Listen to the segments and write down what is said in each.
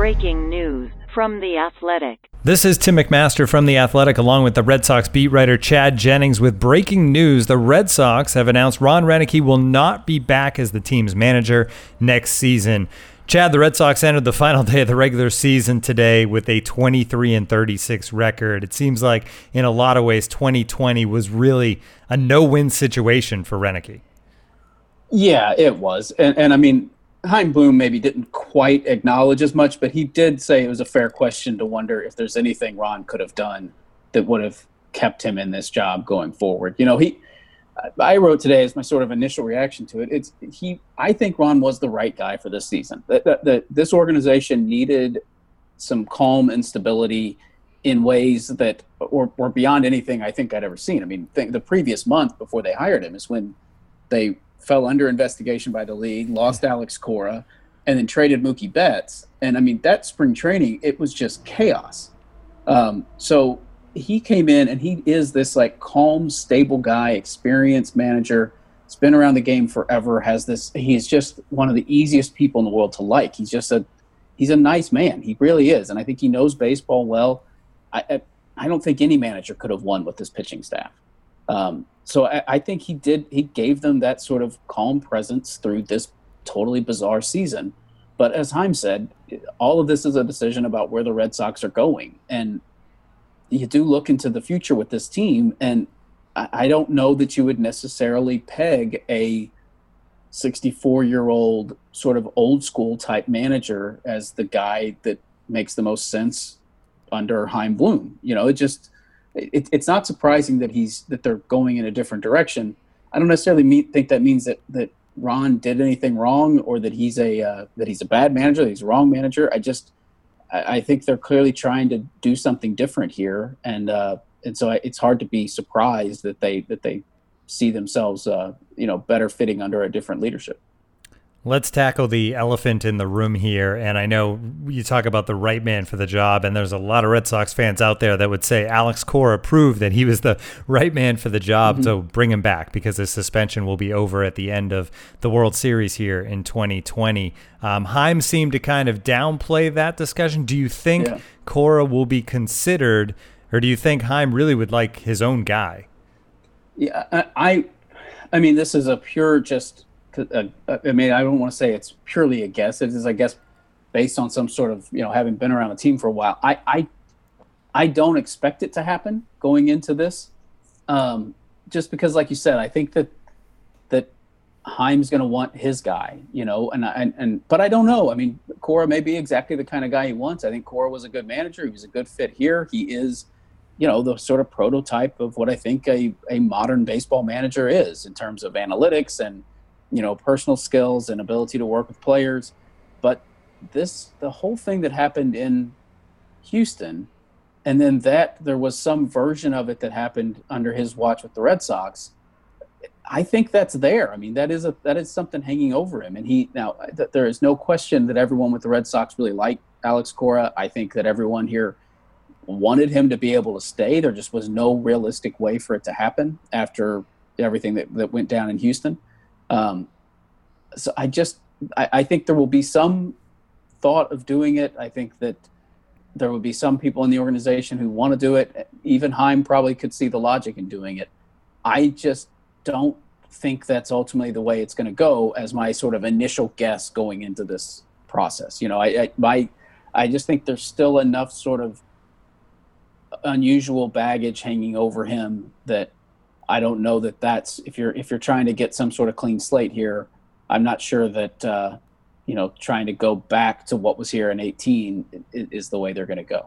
Breaking news from The Athletic. This is Tim McMaster from The Athletic, along with the Red Sox beat writer Chad Jennings with breaking news. The Red Sox have announced Ron Roenicke will not be back as the team's manager next season. Chad, the Red Sox entered the final day of the regular season today with a 23-36 record. It seems like in a lot of ways 2020 was really a no-win situation for Roenicke. Yeah, it was. And I mean, Chaim Bloom maybe didn't quite acknowledge as much, but he did say it was a fair question to wonder if there's anything Ron could have done that would have kept him in this job going forward. You know, I wrote today as my sort of initial reaction to it. I think Ron was the right guy for this season. This organization needed some calm and stability in ways that or beyond anything I think I'd ever seen. I mean, the previous month before they hired him is when they fell under investigation by the league, lost Alex Cora, and then traded Mookie Betts. And I mean, that spring training, it was just chaos. So he came in and he is this like calm, stable guy, experienced manager. He's been around the game forever, he's just one of the easiest people in the world to like. He's just he's a nice man. He really is. And I think he knows baseball well. I don't think any manager could have won with this pitching staff. So I think he gave them that sort of calm presence through this totally bizarre season. But as Chaim said, all of this is a decision about where the Red Sox are going. And you do look into the future with this team, and I don't know that you would necessarily peg a 64-year-old sort of old school type manager as the guy that makes the most sense under Chaim Bloom. You know, it's not surprising that they're going in a different direction. I don't necessarily think that means that Ron did anything wrong or that he's a bad manager, that he's a wrong manager. I think they're clearly trying to do something different here, and so it's hard to be surprised that they see themselves better fitting under a different leadership. Let's tackle the elephant in the room here. And I know you talk about the right man for the job, and there's a lot of Red Sox fans out there that would say Alex Cora proved that he was the right man for the job. Mm-hmm. So bring him back because his suspension will be over at the end of the World Series here in 2020. Chaim seemed to kind of downplay that discussion. Do you think Cora will be considered, or do you think Chaim really would like his own guy? Yeah, I mean, this is a pure just... I mean, I don't want to say it's purely a guess. It is, I guess, based on some sort of, having been around the team for a while. I don't expect it to happen going into this, just because, like you said, I think that Chaim's going to want his guy, but I don't know. I mean, Cora may be exactly the kind of guy he wants. I think Cora was a good manager. He was a good fit here. He is, the sort of prototype of what I think a modern baseball manager is in terms of analytics and personal skills and ability to work with players. But the whole thing that happened in Houston, and then there was some version of it that happened under his watch with the Red Sox, I think that's there. I mean, that is something hanging over him. And there is no question that everyone with the Red Sox really liked Alex Cora. I think that everyone here wanted him to be able to stay. There just was no realistic way for it to happen after everything that went down in Houston. So I think there will be some thought of doing it. I think that there will be some people in the organization who want to do it. Even Chaim probably could see the logic in doing it. I just don't think that's ultimately the way it's going to go as my sort of initial guess going into this process. I just think there's still enough sort of unusual baggage hanging over him that I don't know that that's, if you're trying to get some sort of clean slate here, I'm not sure that trying to go back to what was here in 2018 is the way they're going to go.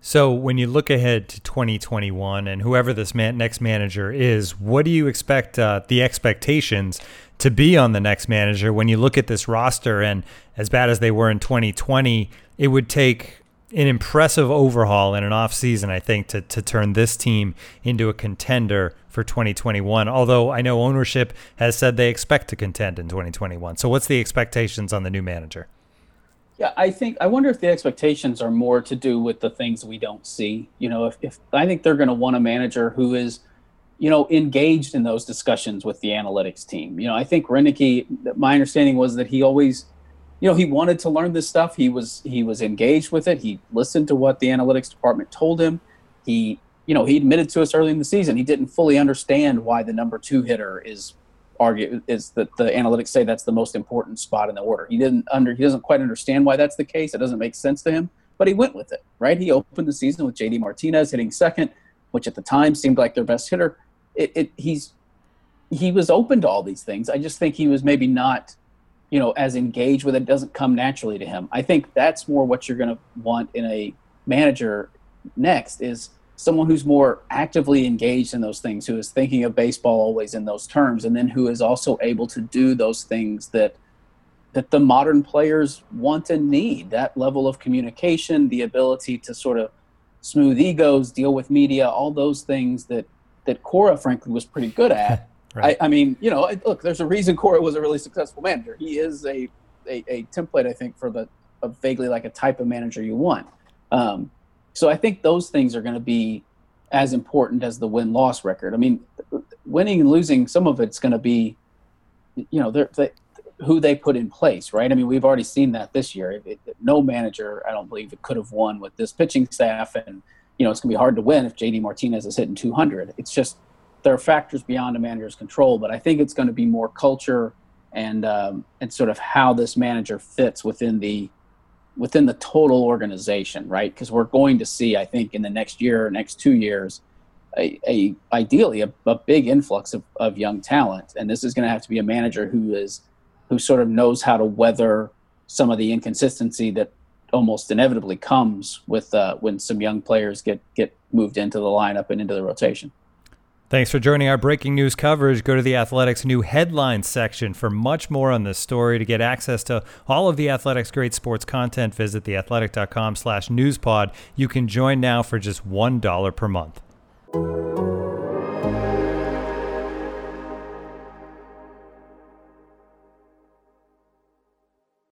So when you look ahead to 2021 and whoever this next manager is, what do you expect the expectations to be on the next manager when you look at this roster? And as bad as they were in 2020, it would take an impressive overhaul in an offseason, I think, to turn this team into a contender for 2021, although I know ownership has said they expect to contend in 2021. So what's the expectations on the new manager? Yeah, I wonder if the expectations are more to do with the things we don't see. If I think they're going to want a manager who is, engaged in those discussions with the analytics team. I think Roenicke, my understanding was that he always you know, he wanted to learn this stuff. He was engaged with it. He listened to what the analytics department told him. He admitted to us early in the season he didn't fully understand why the number two hitter is that the analytics say that's the most important spot in the order. He doesn't quite understand why that's the case. It doesn't make sense to him, but he went with it, right? He opened the season with JD Martinez hitting second, which at the time seemed like their best hitter. He was open to all these things. I just think he was maybe not, as engaged with it. It doesn't come naturally to him. I think that's more what you're going to want in a manager next is someone who's more actively engaged in those things, who is thinking of baseball always in those terms, and then who is also able to do those things that the modern players want and need, that level of communication, the ability to sort of smooth egos, deal with media, all those things that Cora, frankly, was pretty good at. Right. Look, there's a reason Cora was a really successful manager. He is a template, I think, for vaguely like a type of manager you want. So I think those things are going to be as important as the win-loss record. I mean, winning and losing, some of it's going to be, who they put in place, right? I mean, we've already seen that this year. No manager, I don't believe, could have won with this pitching staff, and, it's going to be hard to win if JD Martinez is hitting 200. It's just there are factors beyond a manager's control, but I think it's going to be more culture and sort of how this manager fits within the total organization, right? Because we're going to see, I think, in the next year or next 2 years, ideally a big influx of young talent. And this is going to have to be a manager who sort of knows how to weather some of the inconsistency that almost inevitably comes with when some young players get moved into the lineup and into the rotation. Thanks for joining our breaking news coverage. Go to The Athletic's new headlines section for much more on this story. To get access to all of The Athletic's great sports content, visit theathletic.com/newspod. You can join now for just $1 per month.